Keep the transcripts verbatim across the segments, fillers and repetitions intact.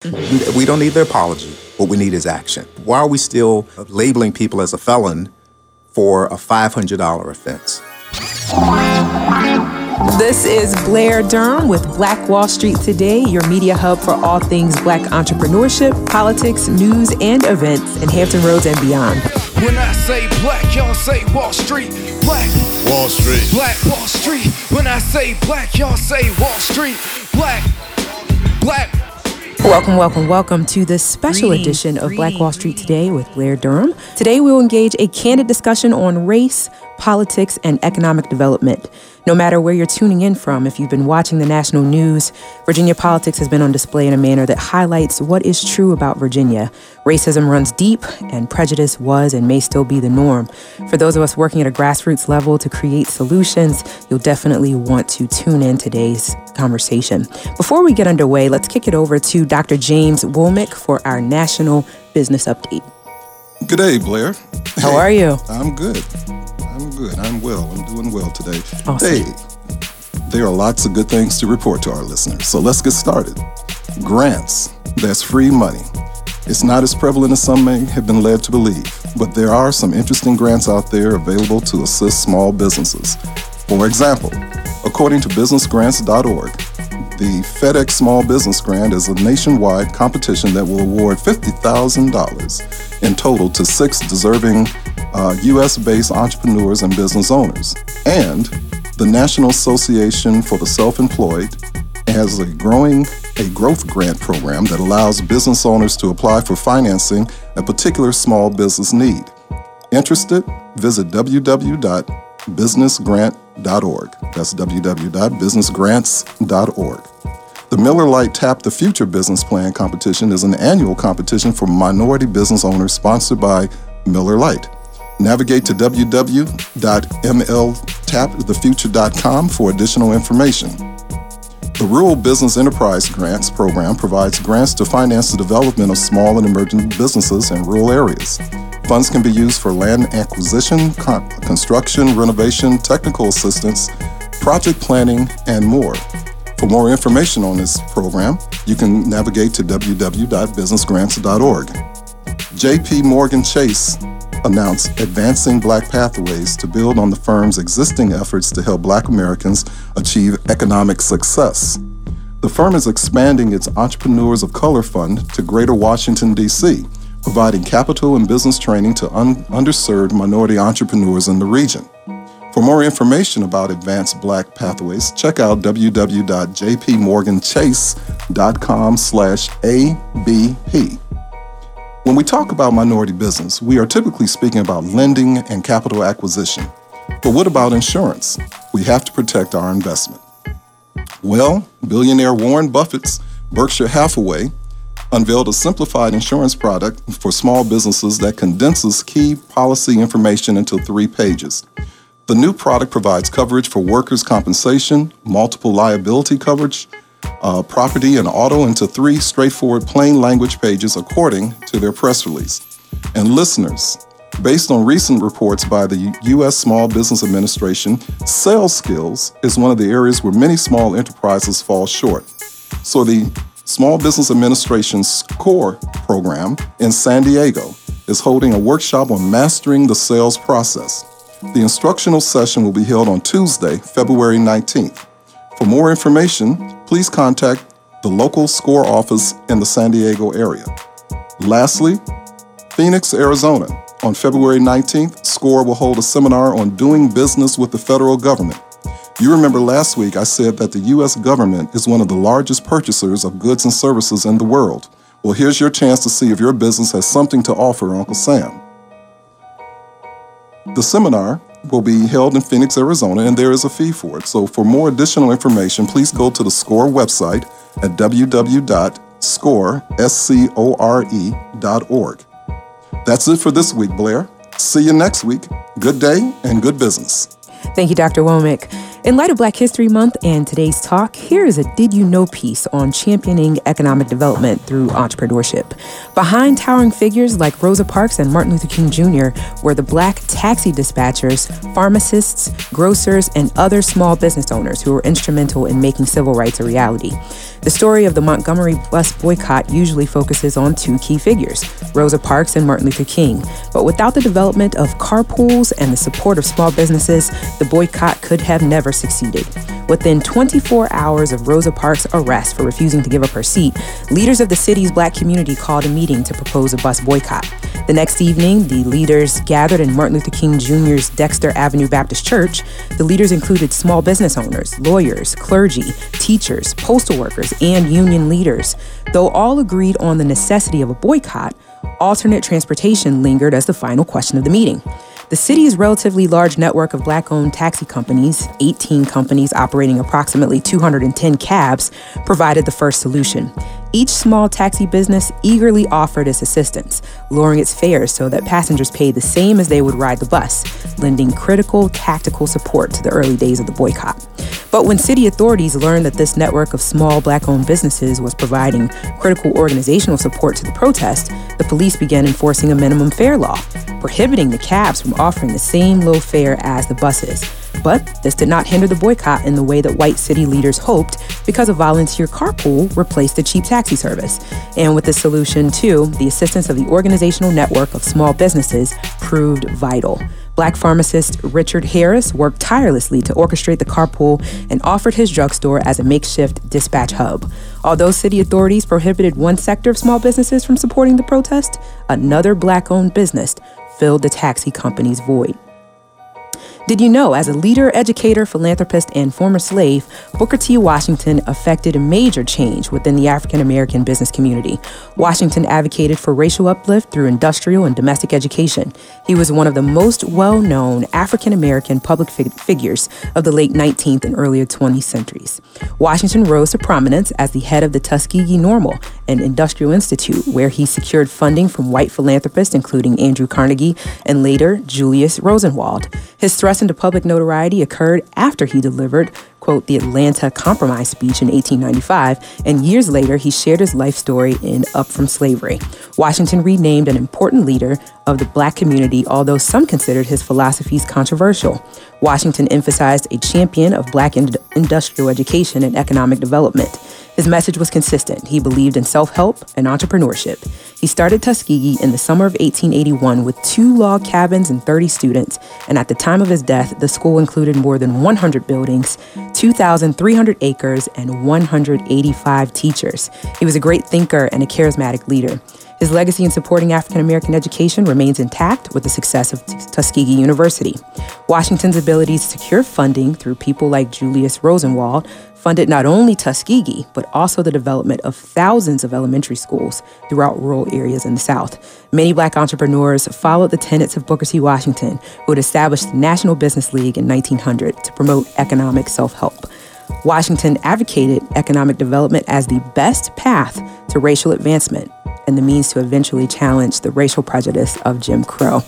Mm-hmm. We don't need their apology. What we need is action. Why are we still labeling people as a felon for a five hundred dollars offense? This is Blair Durham with Black Wall Street Today, your media hub for all things black entrepreneurship, politics, news, and events in Hampton Roads and beyond. When I say black, y'all say Wall Street. Black Wall Street. Black Wall Street. When I say black, y'all say Wall Street. Black. Black. Welcome, welcome, welcome to this special reading, edition of reading, Black Wall Street reading. Today with Blair Durham. Today we will engage a candid discussion on race, politics, and economic development. No matter where you're tuning in from, if you've been watching the national news, Virginia politics has been on display in a manner that highlights what is true about Virginia. Racism runs deep, and prejudice was and may still be the norm. For those of us working at a grassroots level to create solutions, you'll definitely want to tune in today's conversation. Before we get underway, let's kick it over to Doctor James Womack for our national business update. Good day, Blair. How hey, are you? I'm good. I'm good. I'm well. I'm doing well today. Awesome. Hey, there are lots of good things to report to our listeners. So let's get started. Grants, that's free money. It's not as prevalent as some may have been led to believe, but there are some interesting grants out there available to assist small businesses. For example, according to business grants dot org, the FedEx Small Business Grant is a nationwide competition that will award fifty thousand dollars in total to six deserving uh, U S based entrepreneurs and business owners. And the National Association for the Self-Employed has a growing a growth grant program that allows business owners to apply for financing a particular small business need. Interested? Visit w w w dot business grant dot org. That's w w w dot business grants dot org. The Miller Lite Tap the Future Business Plan Competition is an annual competition for minority business owners sponsored by Miller Lite. Navigate to w w w dot m l tap the future dot com for additional information. The Rural Business Enterprise Grants Program provides grants to finance the development of small and emerging businesses in rural areas. Funds can be used for land acquisition, con- construction, renovation, technical assistance, project planning, and more. For more information on this program, you can navigate to w w w dot business grants dot org. JPMorgan Chase announced Advancing Black Pathways to build on the firm's existing efforts to help Black Americans achieve economic success. The firm is expanding its Entrepreneurs of Color Fund to Greater Washington, D C, providing capital and business training to un- underserved minority entrepreneurs in the region. For more information about Advanced Black Pathways, check out w w w dot j p morgan chase dot com slash A B P. When we talk about minority business, we are typically speaking about lending and capital acquisition. But what about insurance? We have to protect our investment. Well, billionaire Warren Buffett's Berkshire Hathaway unveiled a simplified insurance product for small businesses that condenses key policy information into three pages. The new product provides coverage for workers' compensation, multiple liability coverage, uh, property, and auto into three straightforward plain language pages according to their press release. And listeners, based on recent reports by the U S Small Business Administration, sales skills is one of the areas where many small enterprises fall short. So the Small Business Administration's SCORE program in San Diego is holding a workshop on mastering the sales process. The instructional session will be held on Tuesday, February nineteenth. For more information, please contact the local SCORE office in the San Diego area. Lastly, Phoenix, Arizona. On February nineteenth, SCORE will hold a seminar on doing business with the federal government. You remember last week I said that the U S government is one of the largest purchasers of goods and services in the world. Well, here's your chance to see if your business has something to offer Uncle Sam. The seminar will be held in Phoenix, Arizona, and there is a fee for it. So for more additional information, please go to the SCORE website at w w w dot score dot org. That's it for this week, Blair. See you next week. Good day and good business. Thank you, Doctor Womack. In light of Black History Month and today's talk, here is a Did You Know piece on championing economic development through entrepreneurship. Behind towering figures like Rosa Parks and Martin Luther King Junior were the Black taxi dispatchers, pharmacists, grocers, and other small business owners who were instrumental in making civil rights a reality. The story of the Montgomery bus boycott usually focuses on two key figures, Rosa Parks and Martin Luther King. But without the development of carpools and the support of small businesses, the boycott could have never succeeded. Within twenty-four hours of Rosa Parks' arrest for refusing to give up her seat, leaders of the city's Black community called a meeting to propose a bus boycott. The next evening, the leaders gathered in Martin Luther King Junior's Dexter Avenue Baptist Church. The leaders included small business owners, lawyers, clergy, teachers, postal workers, and union leaders. Though all agreed on the necessity of a boycott, alternate transportation lingered as the final question of the meeting. The city's relatively large network of Black-owned taxi companies, eighteen companies operating approximately two hundred ten cabs, provided the first solution. Each small taxi business eagerly offered its assistance, lowering its fares so that passengers paid the same as they would ride the bus, lending critical tactical support to the early days of the boycott. But when city authorities learned that this network of small Black-owned businesses was providing critical organizational support to the protest, the police began enforcing a minimum fare law, prohibiting the cabs from offering the same low fare as the buses. But this did not hinder the boycott in the way that white city leaders hoped, because a volunteer carpool replaced the cheap taxi service. And with this solution, too, the assistance of the organizational network of small businesses proved vital. Black pharmacist Richard Harris worked tirelessly to orchestrate the carpool and offered his drugstore as a makeshift dispatch hub. Although city authorities prohibited one sector of small businesses from supporting the protest, another Black-owned business filled the taxi company's void. Did you know, as a leader, educator, philanthropist, and former slave, Booker T. Washington effected a major change within the African-American business community. Washington advocated for racial uplift through industrial and domestic education. He was one of the most well-known African-American public fig- figures of the late nineteenth and earlier twentieth centuries. Washington rose to prominence as the head of the Tuskegee Normal and Industrial Institute, where he secured funding from white philanthropists, including Andrew Carnegie and later Julius Rosenwald. His thrust into public notoriety occurred after he delivered, quote, the Atlanta Compromise speech in eighteen ninety-five, and years later he shared his life story in Up From Slavery. Washington renamed an important leader of the Black community, although some considered his philosophies controversial. Washington emphasized a champion of Black ind- industrial education and economic development. His message was consistent. He believed in self-help and entrepreneurship. He started Tuskegee in the summer of eighteen eighty-one with two log cabins and thirty students, and at the time of his death, the school included more than one hundred buildings, two thousand three hundred acres, and one hundred eighty-five teachers. He was a great thinker and a charismatic leader. His legacy in supporting African-American education remains intact with the success of Tuskegee University. Washington's ability to secure funding through people like Julius Rosenwald funded not only Tuskegee, but also the development of thousands of elementary schools throughout rural areas in the South. Many Black entrepreneurs followed the tenets of Booker T. Washington, who had established the National Business League in nineteen hundred to promote economic self-help. Washington advocated economic development as the best path to racial advancement and the means to eventually challenge the racial prejudice of Jim Crow.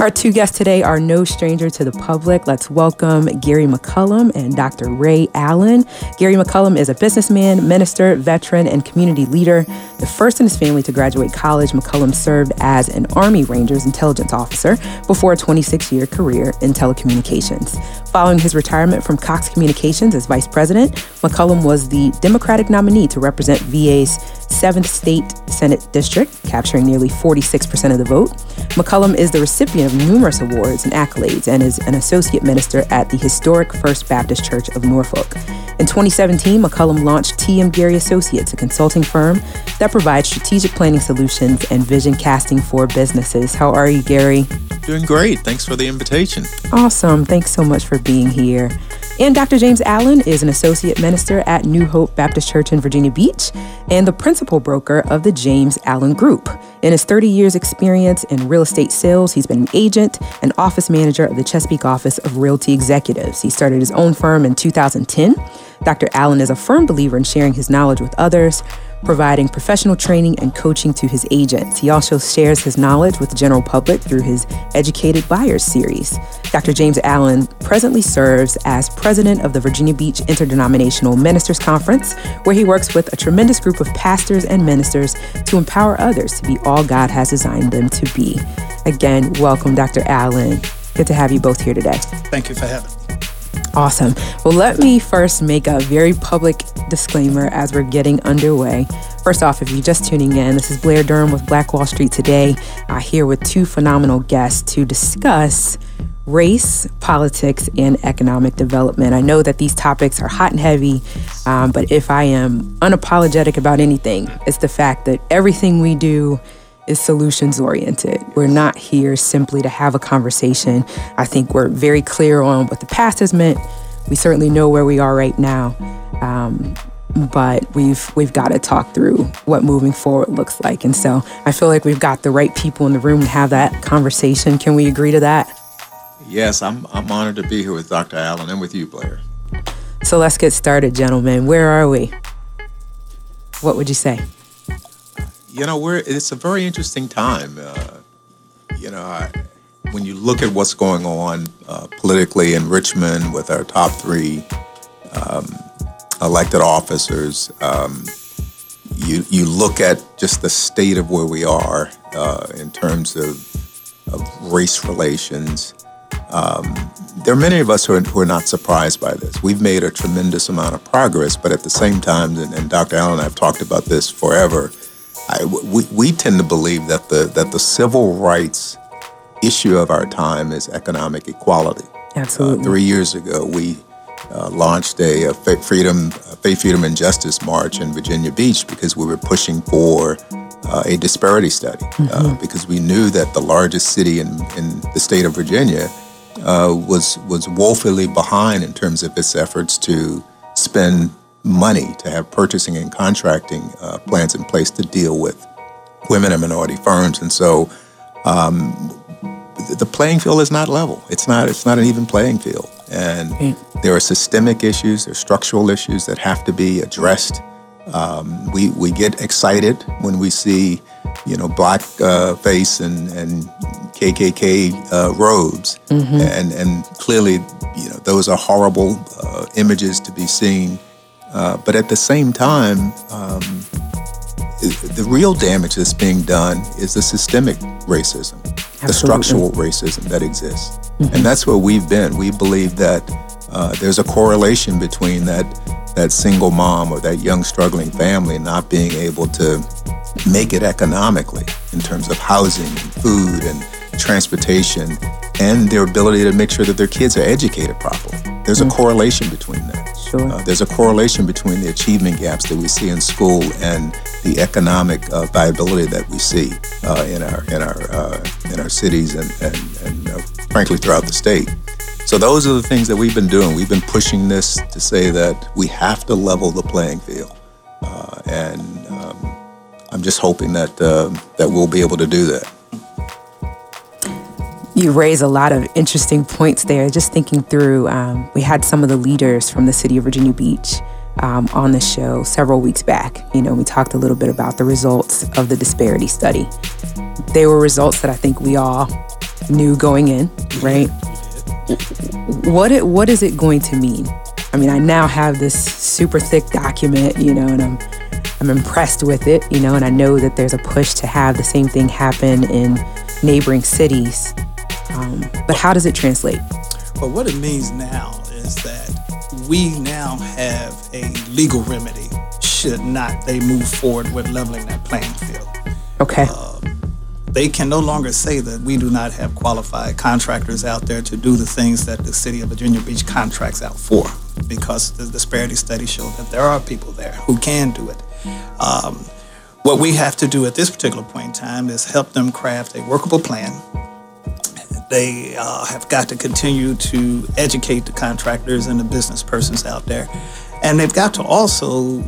Our two guests today are no stranger to the public. Let's welcome Gary McCollum and Doctor Ray Allen. Gary McCollum is a businessman, minister, veteran, and community leader. The first in his family to graduate college, McCollum served as an Army Rangers intelligence officer before a twenty-six-year career in telecommunications. Following his retirement from Cox Communications as vice president, McCollum was the Democratic nominee to represent V A's seventh State Senate District, capturing nearly forty-six percent of the vote. McCollum is the recipient of numerous awards and accolades and is an associate minister at the historic First Baptist Church of Norfolk. In twenty seventeen, McCollum launched T M Gary Associates, a consulting firm that provides strategic planning solutions and vision casting for businesses. How are you, Gary? Doing great. Thanks for the invitation. Awesome. Thanks so much for being here. And Doctor James Allen is an associate minister at New Hope Baptist Church in Virginia Beach and the principal broker of the James Allen Group. In his thirty years experience in real estate sales, he's been an agent and office manager of the Chesapeake office of Realty Executives. He started his own firm in two thousand ten. Doctor Allen is a firm believer in sharing his knowledge with others. providing professional training and coaching to his agents. He also shares his knowledge with the general public through his Educated Buyers series. Doctor James Allen presently serves as president of the Virginia Beach Interdenominational Ministers Conference, where he works with a tremendous group of pastors and ministers to empower others to be all God has designed them to be. Again, welcome, Doctor Allen. Good to have you both here today. Thank you for having me. Awesome. Well, let me first make a very public disclaimer as we're getting underway. First off, if you're just tuning in, this is Blair Durham with Black Wall Street Today, uh, here with two phenomenal guests to discuss race, politics, and economic development. I know that these topics are hot and heavy, um, but if I am unapologetic about anything, it's the fact that everything we do is solutions-oriented. We're not here simply to have a conversation. I think we're very clear on what the past has meant. We certainly know where we are right now, um, but we've we've got to talk through what moving forward looks like. And so I feel like we've got the right people in the room to have that conversation. Can we agree to that? Yes, I'm I'm honored to be here with Doctor Allen and with you, Blair. So let's get started, gentlemen. Where are we? What would you say? You know, we're, it's a very interesting time. Uh, you know, I, when you look at what's going on uh, politically in Richmond with our top three um, elected officers, um, you you look at just the state of where we are uh, in terms of, of race relations. Um, there are many of us who are, who are not surprised by this. We've made a tremendous amount of progress, but at the same time, and, and Doctor Allen and I have talked about this forever, I, we, we tend to believe that the that the civil rights issue of our time is economic equality. Absolutely. Uh, three years ago, we uh, launched a, a faith, freedom, a faith, freedom, and justice march in Virginia Beach because we were pushing for uh, a disparity study mm-hmm. uh, because we knew that the largest city in, in the state of Virginia uh, was was woefully behind in terms of its efforts to spend money to have purchasing and contracting uh, plans in place to deal with women and minority firms, and so um, the playing field is not level. It's not. It's not an even playing field, and mm. there are systemic issues, there are structural issues that have to be addressed. Um, we we get excited when we see, you know, black uh, face and and K K K uh, robes, mm-hmm. and and clearly, you know, those are horrible uh, images to be seen. Uh, but at the same time, um, the real damage that's being done is the systemic racism, Absolutely. The structural racism that exists. Mm-hmm. And that's where we've been. We believe that uh, there's a correlation between that, that single mom or that young struggling family not being able to make it economically in terms of housing and food and transportation and their ability to make sure that their kids are educated properly. There's mm-hmm. a correlation between that. Uh, there's a correlation between the achievement gaps that we see in school and the economic uh, viability that we see uh, in our in our uh, in our cities and and, and uh, frankly throughout the state. So those are the things that we've been doing. We've been pushing this to say that we have to level the playing field, uh, and um, I'm just hoping that uh, that we'll be able to do that. You raise a lot of interesting points there. Just thinking through, um, we had some of the leaders from the city of Virginia Beach um, on the show several weeks back. You know, we talked a little bit about the results of the disparity study. They were results that I think we all knew going in, right? What it, what is it going to mean? I mean, I now have this super thick document, you know, and I'm I'm impressed with it, you know, and I know that there's a push to have the same thing happen in neighboring cities. Um, but how does it translate? Well, what it means now is that we now have a legal remedy should not they move forward with leveling that playing field. Okay. Uh, they can no longer say that we do not have qualified contractors out there to do the things that the city of Virginia Beach contracts out for, because the disparity study showed that there are people there who can do it. Um, what we have to do at this particular point in time is help them craft a workable plan. They uh, have got to continue to educate the contractors and the business persons out there. And they've got to also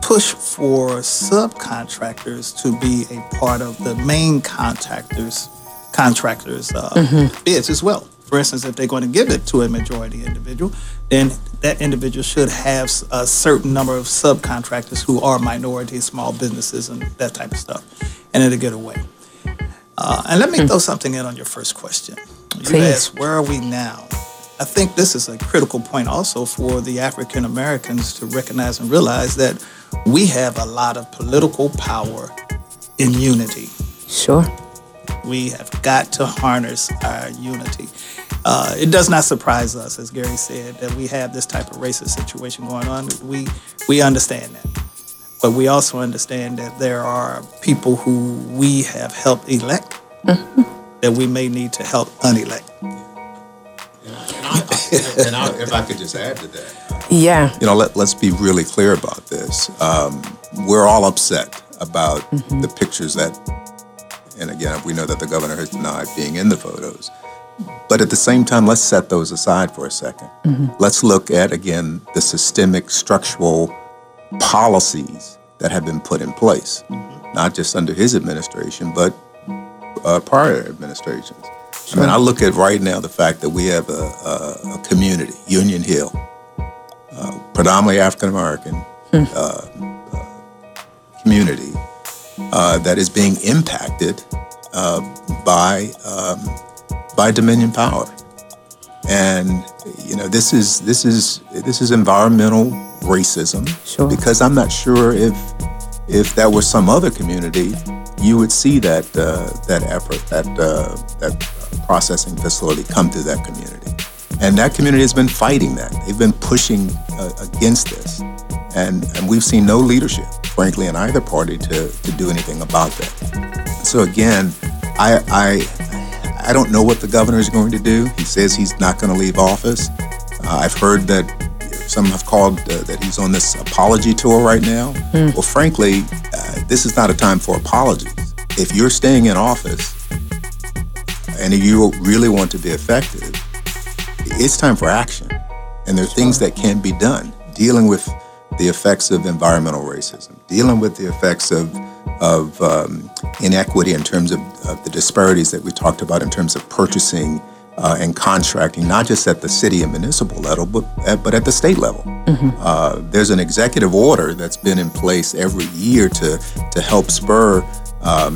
push for subcontractors to be a part of the main contractors, contractors uh, mm-hmm. bids as well. for instance, if they're going to give it to a majority individual, then that individual should have a certain number of subcontractors who are minorities, small businesses, and that type of stuff, and it'll get away. Uh, and let me hmm. throw something in on your first question. You Please. asked, where are we now? I think this is a critical point also for the African Americans to recognize and realize that we have a lot of political power in unity. Sure. We have got to harness our unity. Uh, it does not surprise us, as Gary said, that we have this type of racist situation going on. We we understand that. But we also understand that there are people who we have helped elect mm-hmm. that we may need to help unelect. Yeah. And, I, and I, if I could just add to that. Yeah. You know, let, let's be really clear about this. Um, we're all upset about mm-hmm. the pictures that... And again, we know that the governor has denied being in the photos. But at the same time, let's set those aside for a second. Mm-hmm. Let's look at, again, the systemic structural policies that have been put in place, mm-hmm. not just under his administration, but uh, prior administrations. Sure. I mean, I look at right now the fact that we have a, a, a community, Union Hill, uh, predominantly African-American mm. uh, uh, community, Uh, that is being impacted uh, by um, by Dominion power, and you know this is this is this is environmental racism. Sure. Because I'm not sure if if that was some other community, you would see that uh, that effort that uh, that processing facility come through that community, and that community has been fighting that. They've been pushing uh, against this, and and we've seen no leadership, frankly, in either party to, to do anything about that. So again, I, I I don't know what the governor is going to do. He says he's not going to leave office. Uh, I've heard that some have called uh, that he's on this apology tour right now. Mm. Well, frankly, uh, this is not a time for apologies. If you're staying in office and you really want to be effective, it's time for action. And there are things that can be done, dealing with the effects of environmental racism, dealing with the effects of of um, inequity in terms of, of the disparities that we talked about in terms of purchasing uh, and contracting, not just at the city and municipal level, but at, but at the state level. Mm-hmm. Uh, there's an executive order that's been in place every year to to help spur um,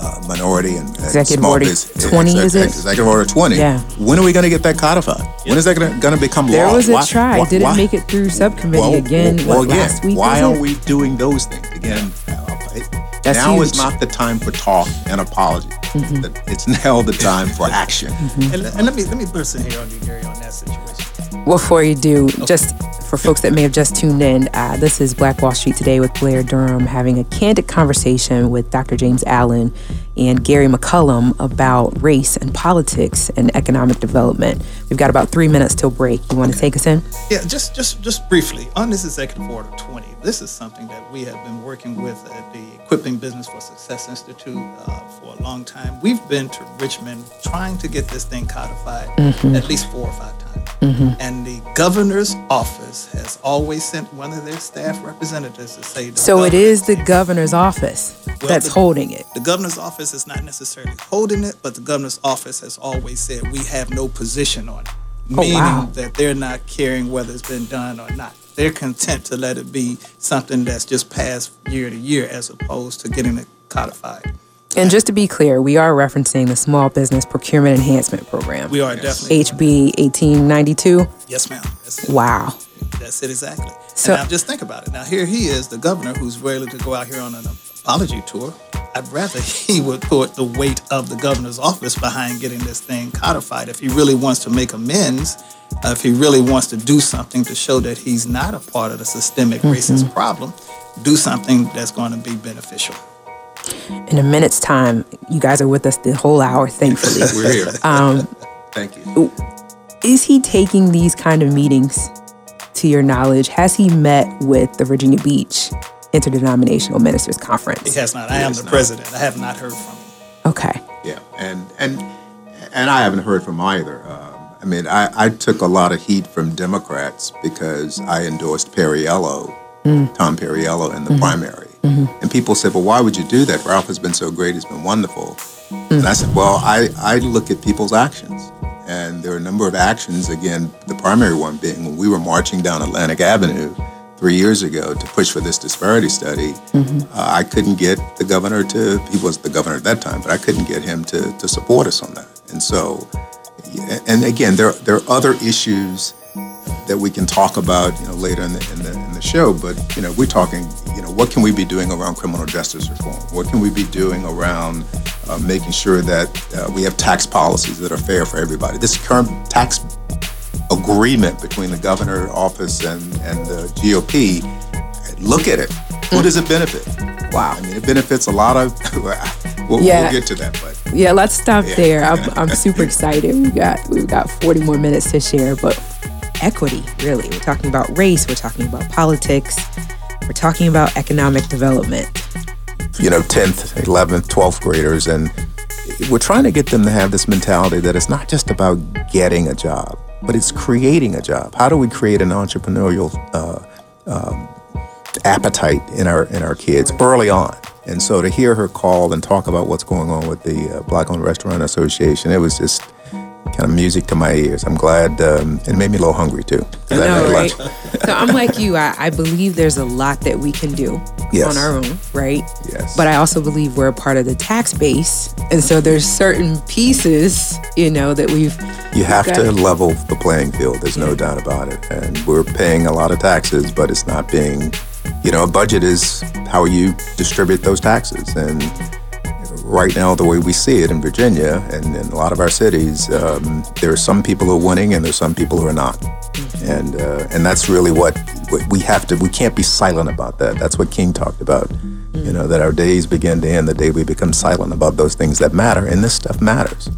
uh, minority and, and small business. twenty, ex- is ex- it? Executive Order twenty. Yeah. When are we going to get that codified? When is that going to become law? There was a why, try. Why, Didn't why? make it through subcommittee well, again. Well, what, again, last week? Why are we doing those things again? That's now huge. Is not the time for talk and apology. Mm-hmm. It's now the time for action. Mm-hmm. And, and let me let me listen here on you, Gary, on that situation. Well, before you do, okay. just. For folks that may have just tuned in, uh, this is Black Wall Street Today with Blair Durham having a candid conversation with Doctor James Allen and Gary McCollum about race and politics and economic development. We've got about three minutes till break. You want to take us in? Yeah, just just just briefly. On this Executive Order twenty, this is something that we have been working with at the Equipping Business for Success Institute uh, for a long time. We've been to Richmond trying to get this thing codified mm-hmm. at least four or five times. Mm-hmm. And the governor's office has always sent one of their staff representatives to say... So it is the governor's office well, that's the, holding it. The governor's office is not necessarily holding it, but the governor's office has always said, we have no position on it. Oh, meaning wow. that they're not caring whether it's been done or not. They're content to let it be something that's just passed year to year as opposed to getting it codified. And just to be clear, we are referencing the Small Business Procurement Enhancement Program. We are definitely. H B eighteen ninety-two? Yes, ma'am. That's it. Wow. That's it, exactly. So, and now just think about it. Now, here he is, the governor, who's ready to go out here on an apology tour. I'd rather he would put the weight of the governor's office behind getting this thing codified. If he really wants to make amends, uh, if he really wants to do something to show that he's not a part of the systemic mm-hmm. racist problem, do something that's going to be beneficial. In a minute's time, you guys are with us the whole hour, thankfully. We're here. Um, Thank you. Is he taking these kind of meetings, to your knowledge? Has he met with the Virginia Beach Interdenominational Ministers Conference? He has not. I he am the not. president. I have not heard from him. Okay. Yeah, and and and I haven't heard from either. Um, I mean, I, I took a lot of heat from Democrats because I endorsed Perriello, mm. Tom Perriello, in the mm-hmm. primary. Mm-hmm. And people said, well, why would you do that? Ralph has been so great. He's been wonderful. Mm-hmm. And I said, well, I, I look at people's actions. And there are a number of actions, again, the primary one being when we were marching down Atlantic Avenue three years ago to push for this disparity study, mm-hmm. uh, I couldn't get the governor to, he was the governor at that time, but I couldn't get him to, to support us on that. And so, and again, there, there are other issues that we can talk about, you know, later in the, in the in the show. But you know, we're talking, you know, what can we be doing around criminal justice reform? What can we be doing around uh, making sure that uh, we have tax policies that are fair for everybody? This current tax agreement between the governor's office and and the G O P, look at it. Who does it benefit? Wow, I mean, it benefits a lot of. we'll, yeah. we'll get to that, but. Yeah, let's stop yeah. there. I'm, I'm super excited. We got we've got forty more minutes to share, but. Equity, really. We're talking about race, we're talking about politics, we're talking about economic development. You know, tenth, eleventh, twelfth graders, and we're trying to get them to have this mentality that it's not just about getting a job, but it's creating a job. How do we create an entrepreneurial uh, um, appetite in our in our kids early on? And so to hear her call and talk about what's going on with the uh, Black-Owned Restaurant Association, it was just kind of music to my ears. I'm glad um, it made me a little hungry too. I know, I right? So I'm like you. I, I believe there's a lot that we can do yes. on our own, right? Yes. But I also believe we're a part of the tax base, and so there's certain pieces, you know, that we've. You have we've to level the playing field. There's yeah. no doubt about it, and we're paying a lot of taxes, but it's not being, you know, a budget is how you distribute those taxes and. Right now, the way we see it in Virginia and in a lot of our cities, um, there are some people who are winning and there's some people who are not. And uh, and that's really what we have to, we can't be silent about that. That's what King talked about, you know, that our days begin to end the day we become silent about those things that matter. And this stuff matters.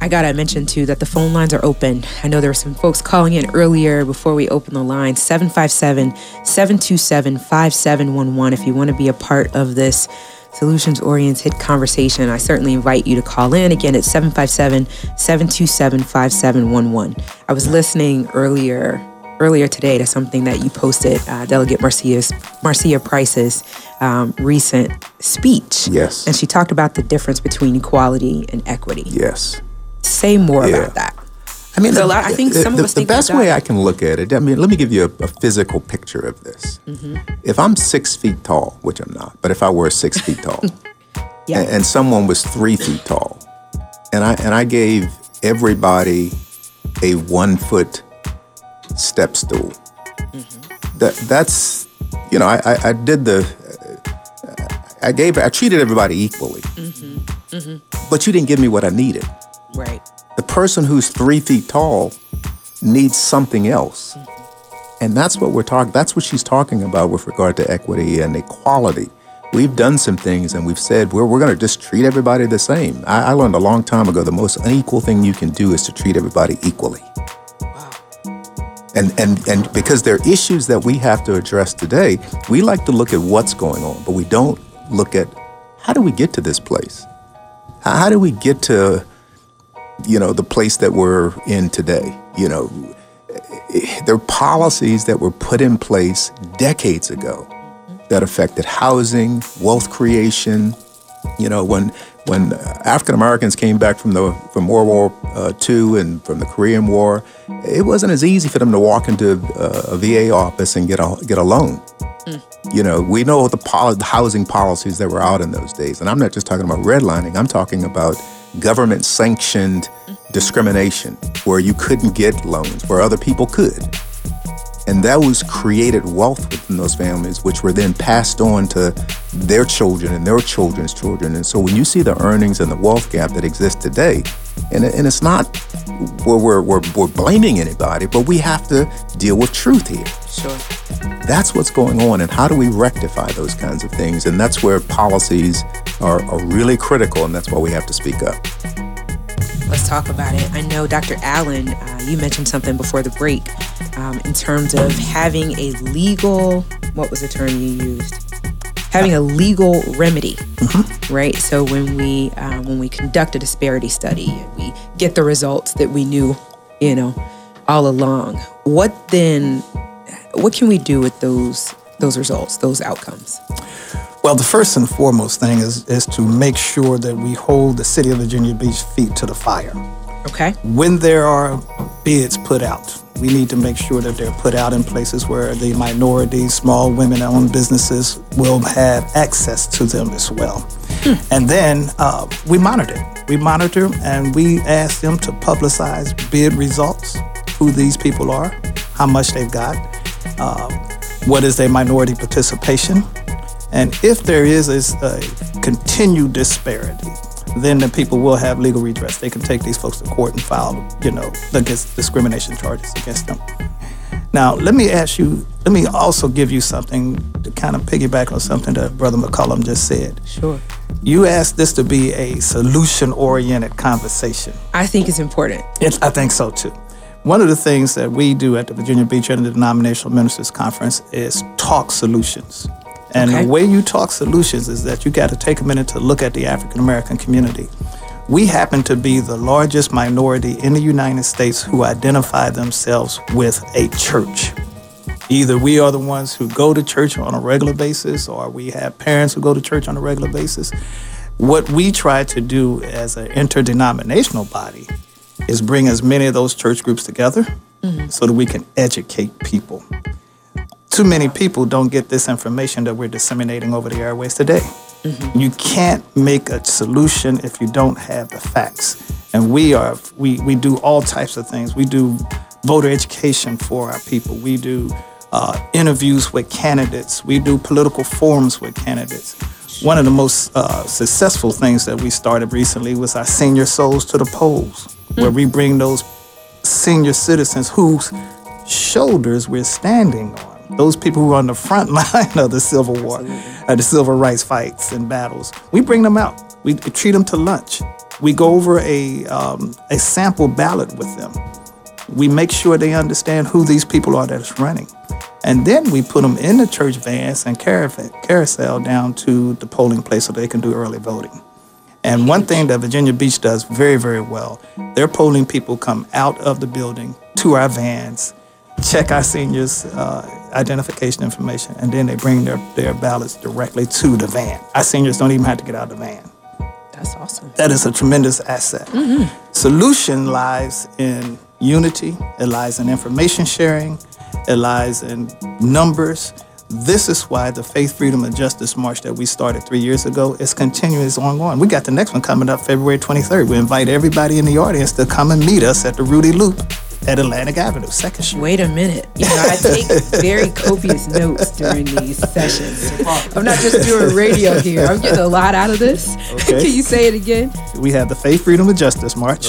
I got to mention, too, that the phone lines are open. I know there were some folks calling in earlier before we opened the line, seven five seven, seven two seven, five seven one one if you want to be a part of this solutions-oriented conversation. I certainly invite you to call in. Again, it's seven five seven, seven two seven, five seven one one. I was listening earlier earlier today to something that you posted, uh, Delegate Marcia's, Marcia Price's um, recent speech. Yes. And she talked about the difference between equality and equity. Yes. Say more yeah. about that. I mean, so the, I think some the, of us the think best way I can look at it, I mean, let me give you a, a physical picture of this. Mm-hmm. If I'm six feet tall, which I'm not, but if I were six feet tall, yeah. and, and someone was three feet tall, and I and I gave everybody a one foot step stool, mm-hmm. that that's you know I, I, I did the I gave I treated everybody equally, mm-hmm. Mm-hmm. but you didn't give me what I needed. Right. The person who's three feet tall needs something else. Mm-hmm. And that's what we're talking, that's what she's talking about with regard to equity and equality. We've done some things and we've said, we're, we're going to just treat everybody the same. I, I learned a long time ago, the most unequal thing you can do is to treat everybody equally. Wow. And, and, and because there are issues that we have to address today, we like to look at what's going on, but we don't look at how do we get to this place? How, how do we get to... you know, the place that we're in today. You know, there are policies that were put in place decades ago that affected housing, wealth creation. You know, when when African Americans came back from the from World War uh, Two and from the Korean War, it wasn't as easy for them to walk into a, a V A office and get a get a loan. You know, we know the poli- housing policies that were out in those days, and I'm not just talking about redlining. I'm talking about government-sanctioned discrimination, where you couldn't get loans, where other people could, and that was created wealth within those families, which were then passed on to their children and their children's children. And so, when you see the earnings and the wealth gap that exists today, and and it's not where we're, we're we're blaming anybody, but we have to deal with truth here. Sure. That's what's going on, and how do we rectify those kinds of things? And that's where policies are, are really critical, and that's why we have to speak up. Let's talk about it. I know, Doctor Allen, uh, you mentioned something before the break um, in terms of having a legal, what was the term you used? Having a legal remedy, mm-hmm. right? So when we uh, when we conduct a disparity study, we get the results that we knew, you know, all along. What then... What can we do with those those results, those outcomes? Well, the first and foremost thing is, is to make sure that we hold the city of Virginia Beach feet to the fire. Okay. When there are bids put out, we need to make sure that they're put out in places where the minority, small women-owned businesses will have access to them as well. Hmm. And then uh, we monitor. We monitor and we ask them to publicize bid results, who these people are, how much they've got, uh, what is their minority participation. And if there is a continued disparity, then the people will have legal redress. They can take these folks to court and file, you know, against discrimination charges against them. Now, let me ask you, let me also give you something to kind of piggyback on something that Brother McCollum just said. Sure. You asked this to be a solution-oriented conversation. I think it's important. It, I think so, too. One of the things that we do at the Virginia Beach Interdenominational Ministers Conference is talk solutions. And okay. the way you talk solutions is that you got to take a minute to look at the African-American community. We happen to be the largest minority in the United States who identify themselves with a church. Either we are the ones who go to church on a regular basis, or we have parents who go to church on a regular basis. What we try to do as an interdenominational body is bring as many of those church groups together mm-hmm. so that we can educate people. Too many people don't get this information that we're disseminating over the airways today. Mm-hmm. You can't make a solution if you don't have the facts. And we are we, we do all types of things. We do voter education for our people. We do uh, interviews with candidates. We do political forums with candidates. One of the most uh, successful things that we started recently was our Senior Souls to the Polls, mm-hmm. where we bring those senior citizens whose shoulders we're standing on. Those people who are on the front line of the Civil War, uh, the civil rights fights and battles, we bring them out. We treat them to lunch. We go over a um, a sample ballot with them. We make sure they understand who these people are that's running. And then we put them in the church vans and caravan, carousel down to the polling place so they can do early voting. And one thing that Virginia Beach does very, very well, their polling people come out of the building to our vans, check our seniors' uh, identification information, and then they bring their, their ballots directly to the van. Our seniors don't even have to get out of the van. That's awesome. That is a tremendous asset. Mm-hmm. Solution lies in unity. It lies in information sharing. It lies in numbers. This is why the Faith, Freedom, and Justice March that we started three years ago is continuing, is ongoing. We got the next one coming up February twenty-third. We invite everybody in the audience to come and meet us at the Rudy Loop at Atlantic Avenue, second Street. Wait a minute. You know, I take very copious notes during these sessions. I'm not just doing radio here. I'm getting a lot out of this. Okay. Can you say it again? We have the Faith, Freedom, and Justice March.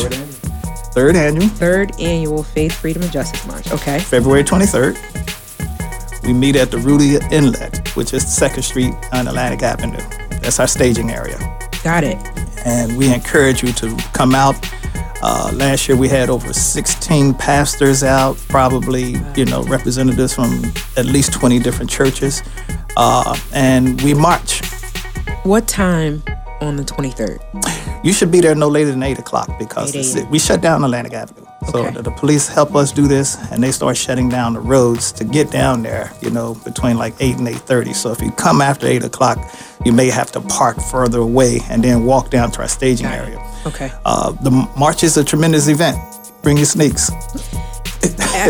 Third annual. Third annual. Third annual Faith, Freedom, and Justice March. Okay. February twenty-third. We meet at the Rudy Inlet, which is second Street on Atlantic Avenue. That's our staging area. Got it. And we encourage you to come out. Uh, last year we had over sixteen pastors out, probably, you know, representatives from at least twenty different churches. Uh, and we march. What time on the twenty-third? You should be there no later than eight o'clock because eight we shut down Atlantic Avenue. So okay. the, the police help us do this, and they start shutting down the roads to get down there, you know, between like eight and eight thirty. So if you come after eight o'clock, you may have to park further away and then walk down to our staging Got area. It. Okay. Uh, the march is a tremendous event. Bring your sneaks.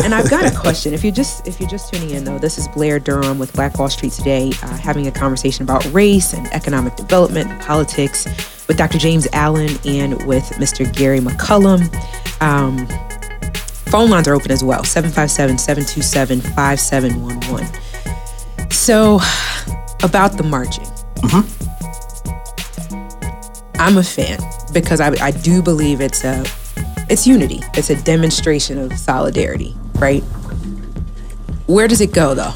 And I've got a question. If you're just if you're just tuning in, though, this is Blair Durham with Black Wall Street Today, uh, having a conversation about race and economic development and politics with Doctor James Allen and with Mister Gary McCollum. Um, phone lines are open as well, seven five seven, seven two seven, five seven one one. So, about the marching. Mm-hmm. I'm a fan because I, I do believe it's a It's unity. It's a demonstration of solidarity, right? Where does it go, though?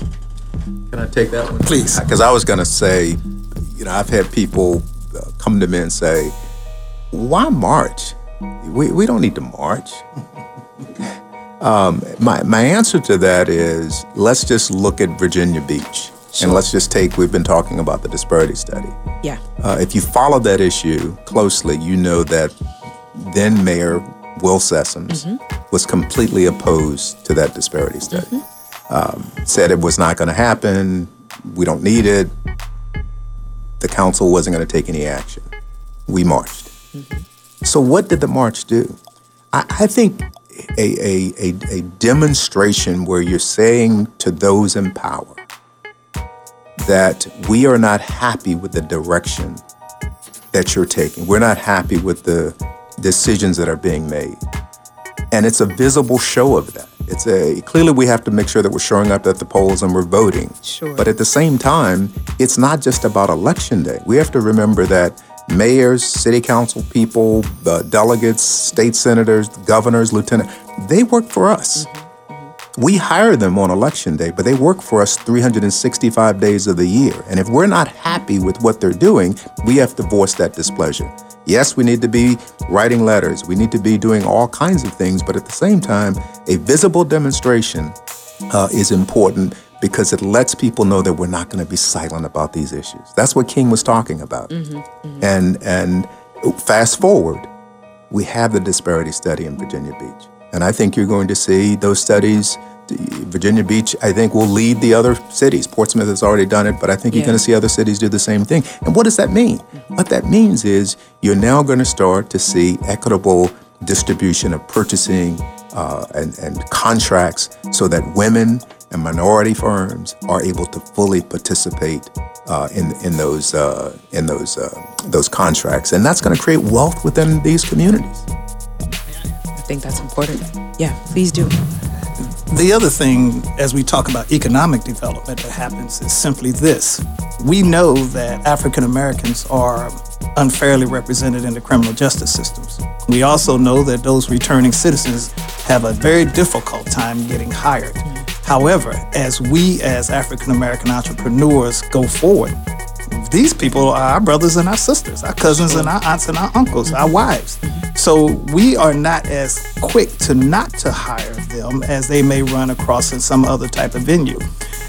Can I take that one? Please. Because I was going to say, you know, I've had people uh, come to me and say, why march? We we don't need to march. um, my, my answer to that is, let's just look at Virginia Beach. Sure. And let's just take, we've been talking about the disparity study. Yeah. Uh, if you follow that issue closely, you know that then Mayor Will Sessoms mm-hmm. was completely opposed to that disparity study. Mm-hmm. Um, said it was not going to happen. We don't need it. The council wasn't going to take any action. We marched. Mm-hmm. So what did the march do? I, I think a, a, a, a demonstration where you're saying to those in power that we are not happy with the direction that you're taking. We're not happy with the decisions that are being made. And it's a visible show of that. It's a clearly we have to make sure that we're showing up at the polls and we're voting. Sure. But at the same time, it's not just about election day. We have to remember that mayors, city council people, uh, delegates, state senators, governors, lieutenants, they work for us. Mm-hmm. Mm-hmm. We hire them on election day, but they work for us three hundred sixty-five days of the year. And if we're not happy with what they're doing, we have to voice that displeasure. Yes, we need to be writing letters. We need to be doing all kinds of things. But at the same time, a visible demonstration uh, is important because it lets people know that we're not going to be silent about these issues. That's what King was talking about. Mm-hmm, mm-hmm. And and fast forward, we have the disparity study in Virginia Beach. And I think you're going to see those studies. Virginia Beach, I think, will lead the other cities. Portsmouth has already done it, but I think yeah. you're going to see other cities do the same thing. And what does that mean? Mm-hmm. What that means is you're now going to start to see equitable distribution of purchasing uh, and, and contracts so that women and minority firms are able to fully participate uh, in in those uh, in those uh, those contracts. And that's going to create wealth within these communities. I think that's important. Yeah, please do. The other thing, as we talk about economic development that happens, is simply this. We know that African Americans are unfairly represented in the criminal justice systems. We also know that those returning citizens have a very difficult time getting hired. However, as we as African American entrepreneurs go forward, these people are our brothers and our sisters, our cousins and our aunts and our uncles, our wives. So we are not as quick to not to hire them as they may run across in some other type of venue.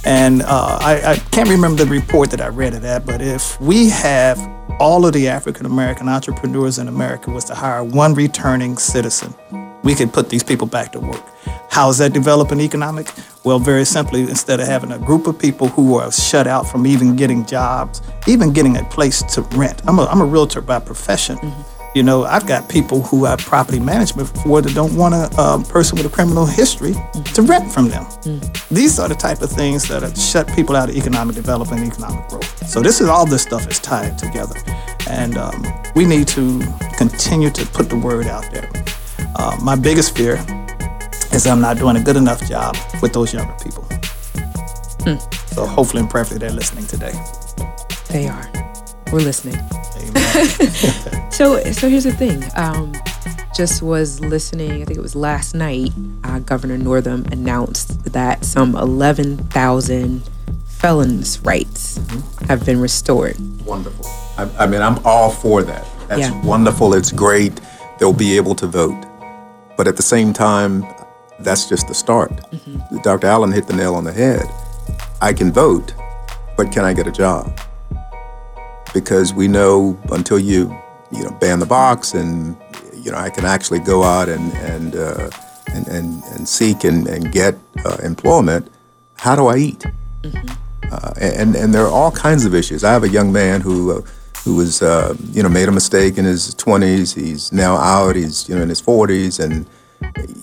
And uh, I, I can't remember the report that I read of that, but if we have all of the African American entrepreneurs in America was to hire one returning citizen, we could put these people back to work. How is that developing economics? Well, very simply, instead of having a group of people who are shut out from even getting jobs, even getting a place to rent. I'm a, I'm a realtor by profession. Mm-hmm. You know, I've got people who have property management for that don't want a um, person with a criminal history to rent from them. Mm-hmm. These are the type of things that have shut people out of economic development and economic growth. So this is all this stuff is tied together. And um, we need to continue to put the word out there. Uh, my biggest fear is I'm not doing a good enough job with those younger people. Mm. So hopefully and prayerfully they're listening today. They are. We're listening. so so here's the thing. Um, just was listening, I think it was last night, uh, Governor Northam announced that some eleven thousand felons' rights mm-hmm. have been restored. Wonderful. I, I mean, I'm all for that. That's yeah. wonderful. It's great. They'll be able to vote. But at the same time, that's just the start. Mm-hmm. Doctor Allen hit the nail on the head. I can vote, but can I get a job? Because we know until you, you know, ban the box and, you know, I can actually go out and and uh, and, and, and seek and, and get uh, employment, how do I eat? Mm-hmm. Uh, and, and there are all kinds of issues. I have a young man who uh, who was, uh, you know, made a mistake in his twenties. He's now out, he's, you know, in his forties. And,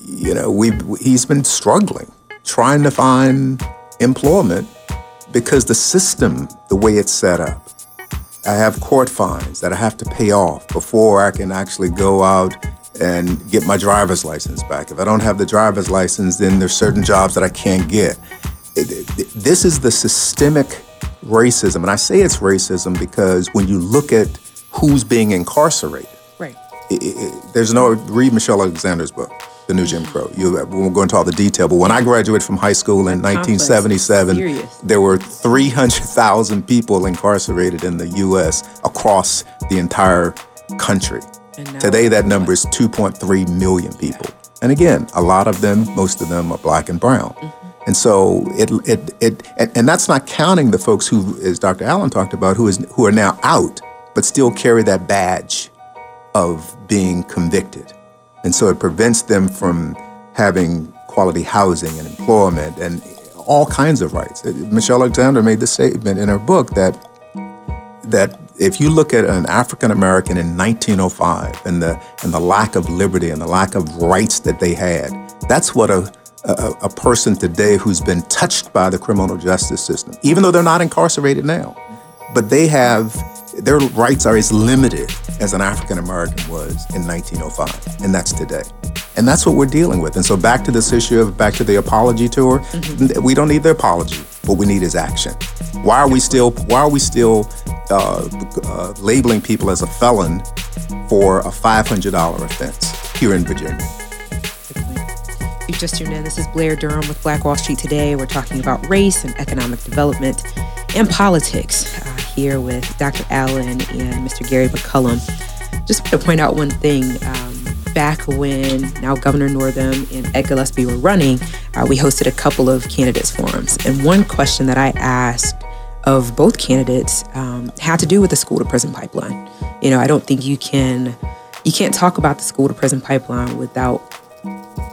you know, we've, he's been struggling, trying to find employment because the system, the way it's set up, I have court fines that I have to pay off before I can actually go out and get my driver's license back. If I don't have the driver's license, then there's certain jobs that I can't get. It, it, this is the systemic racism. And I say it's racism because when you look at who's being incarcerated, right. it, it, there's no, read Michelle Alexander's book, The New Jim Crow. You, we won't go into all the detail, but when I graduated from high school in nineteen seventy-seven, serious. There were three hundred thousand people incarcerated in the U S across the entire country. Today, that number is two point three million people. And again, a lot of them, most of them are black and brown. Mm-hmm. And so it, it, it, and, and that's not counting the folks who, as Doctor Allen talked about, who is who are now out, but still carry that badge of being convicted. And so it prevents them from having quality housing and employment and all kinds of rights. Michelle Alexander made the statement in her book that that If you look at an African American in nineteen oh five and the and the lack of liberty and the lack of rights that they had, that's what a a, a person today who's been touched by the criminal justice system, even though they're not incarcerated now, but they have, their rights are as limited as an African American was in nineteen oh five, and that's today. And that's what we're dealing with. And so back to this issue of, back to the apology tour, mm-hmm. we don't need the apology. What we need is action. Why are we still, why are we still uh, uh, labeling people as a felon for a five hundred dollars offense here in Virginia? If you've just tuned in, this is Blair Durham with Black Wall Street Today. We're talking about race and economic development and politics uh, here with Doctor Allen and Mister Gary McCollum. Just want to point out one thing. Um, back when now Governor Northam and Ed Gillespie were running, uh, we hosted a couple of candidates forums. And one question that I asked of both candidates um, had to do with the school to prison pipeline. You know, I don't think you can, you can't talk about the school to prison pipeline without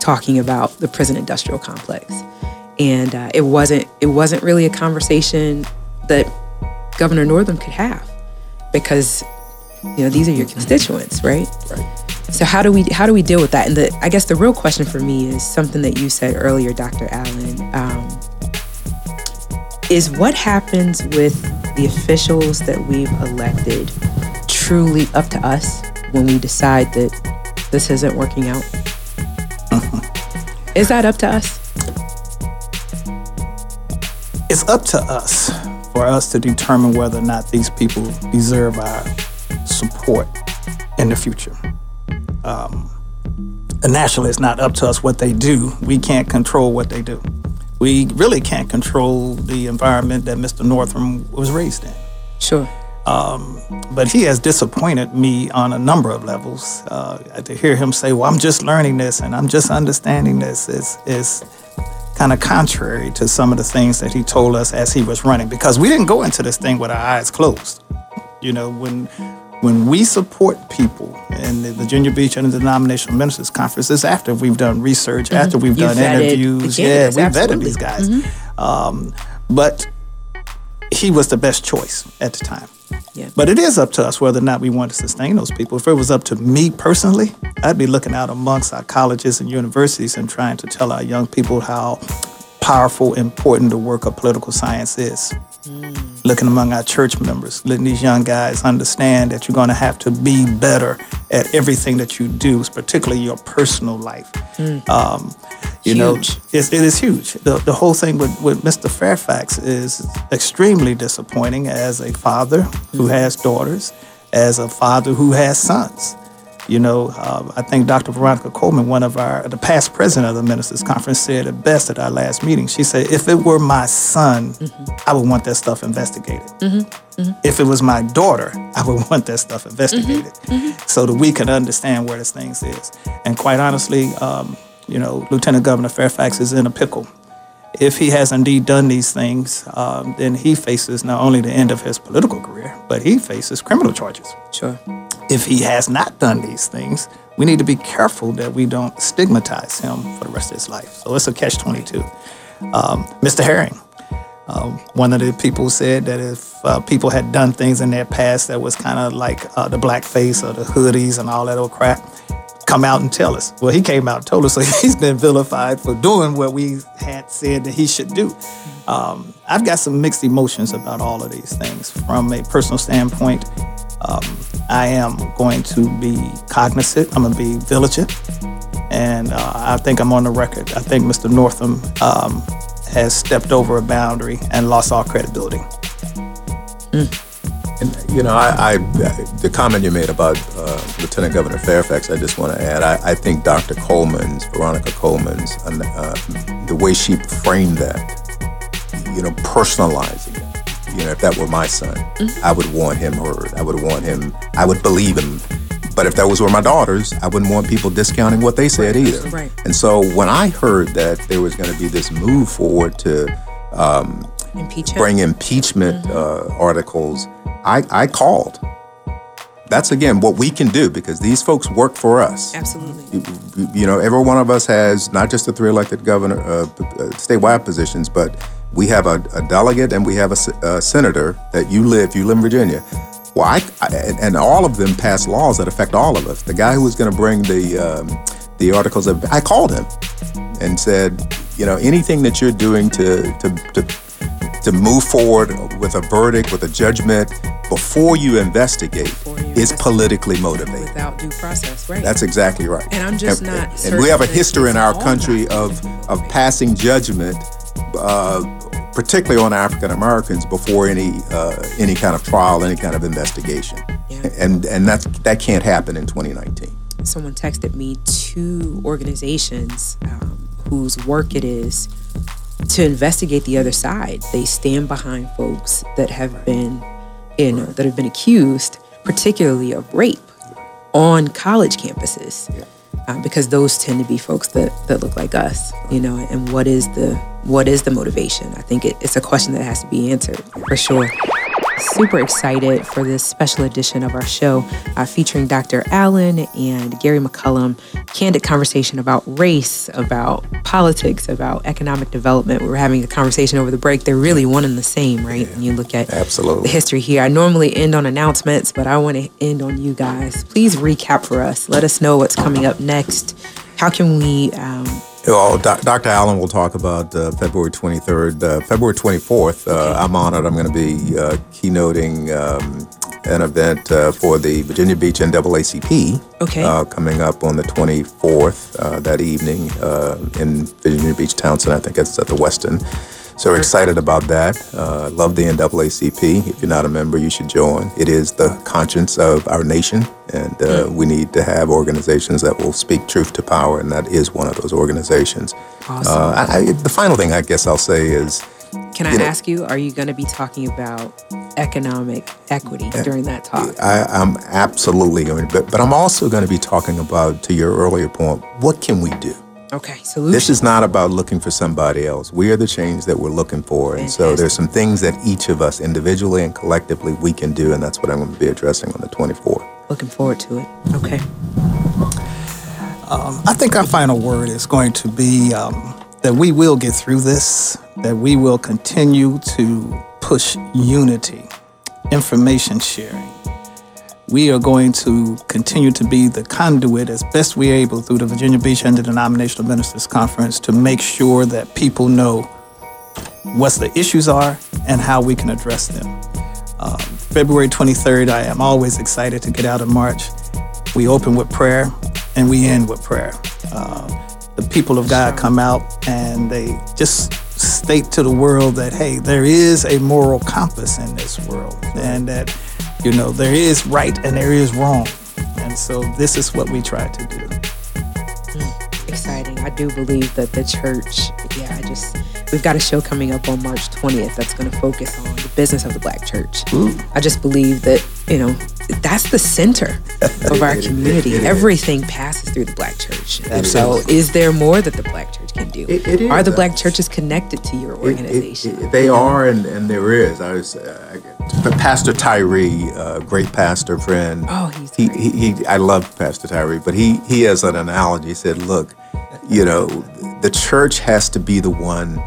talking about the prison industrial complex. And uh, it wasn't it wasn't really a conversation that Governor Northam could have, because, you know, these are your constituents, right? Right. So how do we how do we deal with that? And the, I guess the real question for me is something that you said earlier, Doctor Allen, um, is what happens with the officials that we've elected truly up to us when we decide that this isn't working out? Is that up to us? It's up to us for us to determine whether or not these people deserve our support in the future. Um, and naturally, it's not up to us what they do. We can't control what they do. We really can't control the environment that Mister Northam was raised in. Sure. Um, but he has disappointed me on a number of levels. Uh, to hear him say, well, I'm just learning this and I'm just understanding this is, is kind of contrary to some of the things that he told us as he was running, because we didn't go into this thing with our eyes closed. You know, when when we support people in the Virginia Beach Interdenominational Ministers Conference, it's after we've done research, mm-hmm. after we've you done interviews. Yeah, we absolutely vetted these guys. Mm-hmm. Um, but he was the best choice at the time. Yeah. But it is up to us whether or not we want to sustain those people. If it was up to me personally, I'd be looking out amongst our colleges and universities and trying to tell our young people how powerful, important the work of political science is. Mm. Looking among our church members, letting these young guys understand that you're going to have to be better at everything that you do, particularly your personal life. Mm. Um, you huge. know, it's, it is huge. The, the whole thing with, with Mister Fairfax is extremely disappointing as a father mm. who has daughters, as a father who has sons. You know, uh, I think Doctor Veronica Coleman, one of our, the past president of the Ministers Conference, said it best at our last meeting. She said, if it were my son, mm-hmm. I would want that stuff investigated. Mm-hmm. Mm-hmm. If it was my daughter, I would want that stuff investigated mm-hmm. Mm-hmm. so that we can understand where this thing is. And quite honestly, um, you know, Lieutenant Governor Fairfax is in a pickle. If he has indeed done these things, um, then he faces not only the end of his political career, but he faces criminal charges. Sure. If he has not done these things, we need to be careful that we don't stigmatize him for the rest of his life. So it's a catch twenty-two. Um, Mister Herring, um, one of the people said that if uh, people had done things in their past that was kind of like uh, the blackface or the hoodies and all that old crap, come out and tell us. Well, he came out and told us, so he's been vilified for doing what we had said that he should do. Um, I've got some mixed emotions about all of these things. From a personal standpoint, um, I am going to be cognizant. I'm going to be vigilant. And uh, I think I'm on the record. I think Mister Northam um, has stepped over a boundary and lost all credibility. Mm. And, you know, I, I, the comment you made about uh, Lieutenant Governor Fairfax, I just want to add, I, I think Doctor Coleman's, Veronica Coleman's, uh, the way she framed that, you know, personalizing it, you know, if that were my son, mm-hmm. I would want him heard. I would want him, I would believe him. But if that was were my daughters, I wouldn't want people discounting what they said either. Right. And so when I heard that there was going to be this move forward to um, Impeach bring impeachment mm-hmm. uh, articles, I, I called. That's, again, what we can do, because these folks work for us. Absolutely. You, you know, every one of us has not just the three elected governor, uh, statewide positions, but we have a, a delegate and we have a, a senator that you live, you live in Virginia. Well, I, I, and all of them passed laws that affect all of us. The guy who was going to bring the um, the articles, of, I called him and said, you know, anything that you're doing to to to, to move forward with a verdict, with a judgment, before you investigate before you is investigate. Politically motivated. Without due process, right? That's exactly right. And I'm just and, not and, and we have a history in our country of, of passing judgment, uh, particularly on African Americans, before any uh, any kind of trial, any kind of investigation. Yeah. And and that's, that can't happen in twenty nineteen. Someone texted me two organizations um, whose work it is to investigate the other side. They stand behind folks that have been You know, that have been accused, particularly of rape, on college campuses, uh, because those tend to be folks that, that look like us. You know, and what is the what is the motivation? I think it, it's a question that has to be answered for sure. Super excited for this special edition of our show, uh, featuring Doctor Allen and Gary McCollum. Candid conversation about race, about politics, about economic development. We were having a conversation over the break. They're really one and the same, right? Yeah, when you look at absolutely. the history here. I normally end on announcements, but I want to end on you guys. Please recap for us. Let us know what's coming up next. How can we... Um, Well, Doctor Allen will talk about uh, February twenty-third. Uh, February twenty-fourth, uh, I'm honored. I'm going to be uh, keynoting um, an event uh, for the Virginia Beach N double A C P okay. uh, coming up on the twenty-fourth uh, that evening uh, in Virginia Beach Town Center. I think it's at the Westin. So we're excited about that. Uh, love the N double A C P. If you're not a member, you should join. It is the conscience of our nation, and uh, we need to have organizations that will speak truth to power, and that is one of those organizations. Awesome. Uh, I, I, the final thing I guess I'll say is... Can I you know, ask you, are you going to be talking about economic equity during that talk? I, I'm absolutely going to, but, but I'm also going to be talking about, to your earlier point, what can we do? Okay, solution. This is not about looking for somebody else. We are the change that we're looking for. And fantastic. So there's some things that each of us individually and collectively we can do, and that's what I'm going to be addressing on the twenty-fourth. Looking forward to it. Okay. Um, I think our final word is going to be um, that we will get through this, that we will continue to push unity, information sharing. We are going to continue to be the conduit as best we are able through the Virginia Beach Interdenominational Ministers Conference to make sure that people know what the issues are and how we can address them. Uh, February twenty-third, I am always excited to get out in March. We open with prayer and we end with prayer. Uh, the people of God come out and they just state to the world that, hey, there is a moral compass in this world, and that you know, there is right and there is wrong. And so this is what we try to do. Mm, exciting. I do believe that the church, yeah, I just, we've got a show coming up on March twentieth that's going to focus on the business of the Black church. Ooh. I just believe that, you know, that's the center of our community. It, it, it, it Everything is. passes through the Black church. It and is. So is there more that the Black church can do? It, it is. Are the Black churches connected to your organization? It, it, it, they are, and, and there is. I was... Uh, I, Pastor Tyree, uh, great pastor friend. Oh, he's he, he, he I love Pastor Tyree, but he he has an analogy. He said, "Look, you know, the church has to be the one,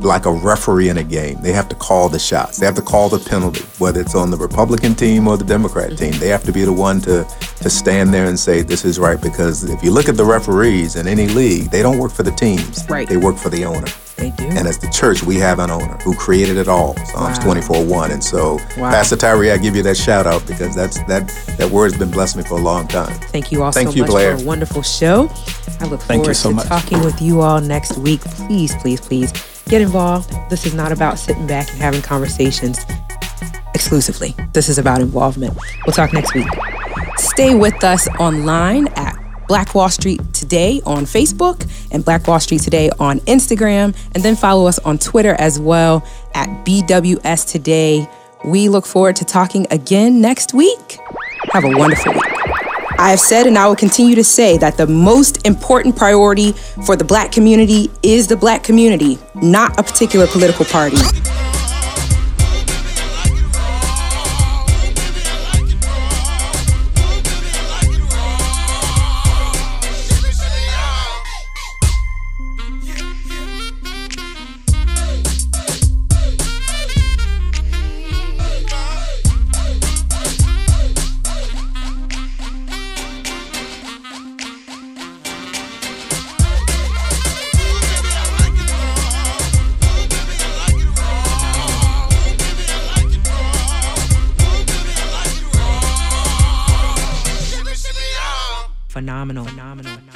like a referee in a game. They have to call the shots. They have to call the penalty, whether it's on the Republican team or the Democrat mm-hmm. team. They have to be the one to to stand there and say this is right. Because if you look at the referees in any league, they don't work for the teams. Right. They work for the owner." They do. And as the church, we have an owner who created it all, Psalms twenty-four one. And so, wow. Pastor Tyree, I give you that shout out because that's that that word's been blessing me for a long time. Thank you all Thank so you, much Blair. for a wonderful show. I look Thank forward so to much. talking with you all next week. Please, please, please get involved. This is not about sitting back and having conversations exclusively. This is about involvement. We'll talk next week. Stay with us online at Black Wall Street Today on Facebook and Black Wall Street Today on Instagram. And then follow us on Twitter as well at B W S Today. We look forward to talking again next week. Have a wonderful week. I have said, and I will continue to say, that the most important priority for the Black community is the Black community, not a particular political party. phenomenal. phenomenal. phenomenal.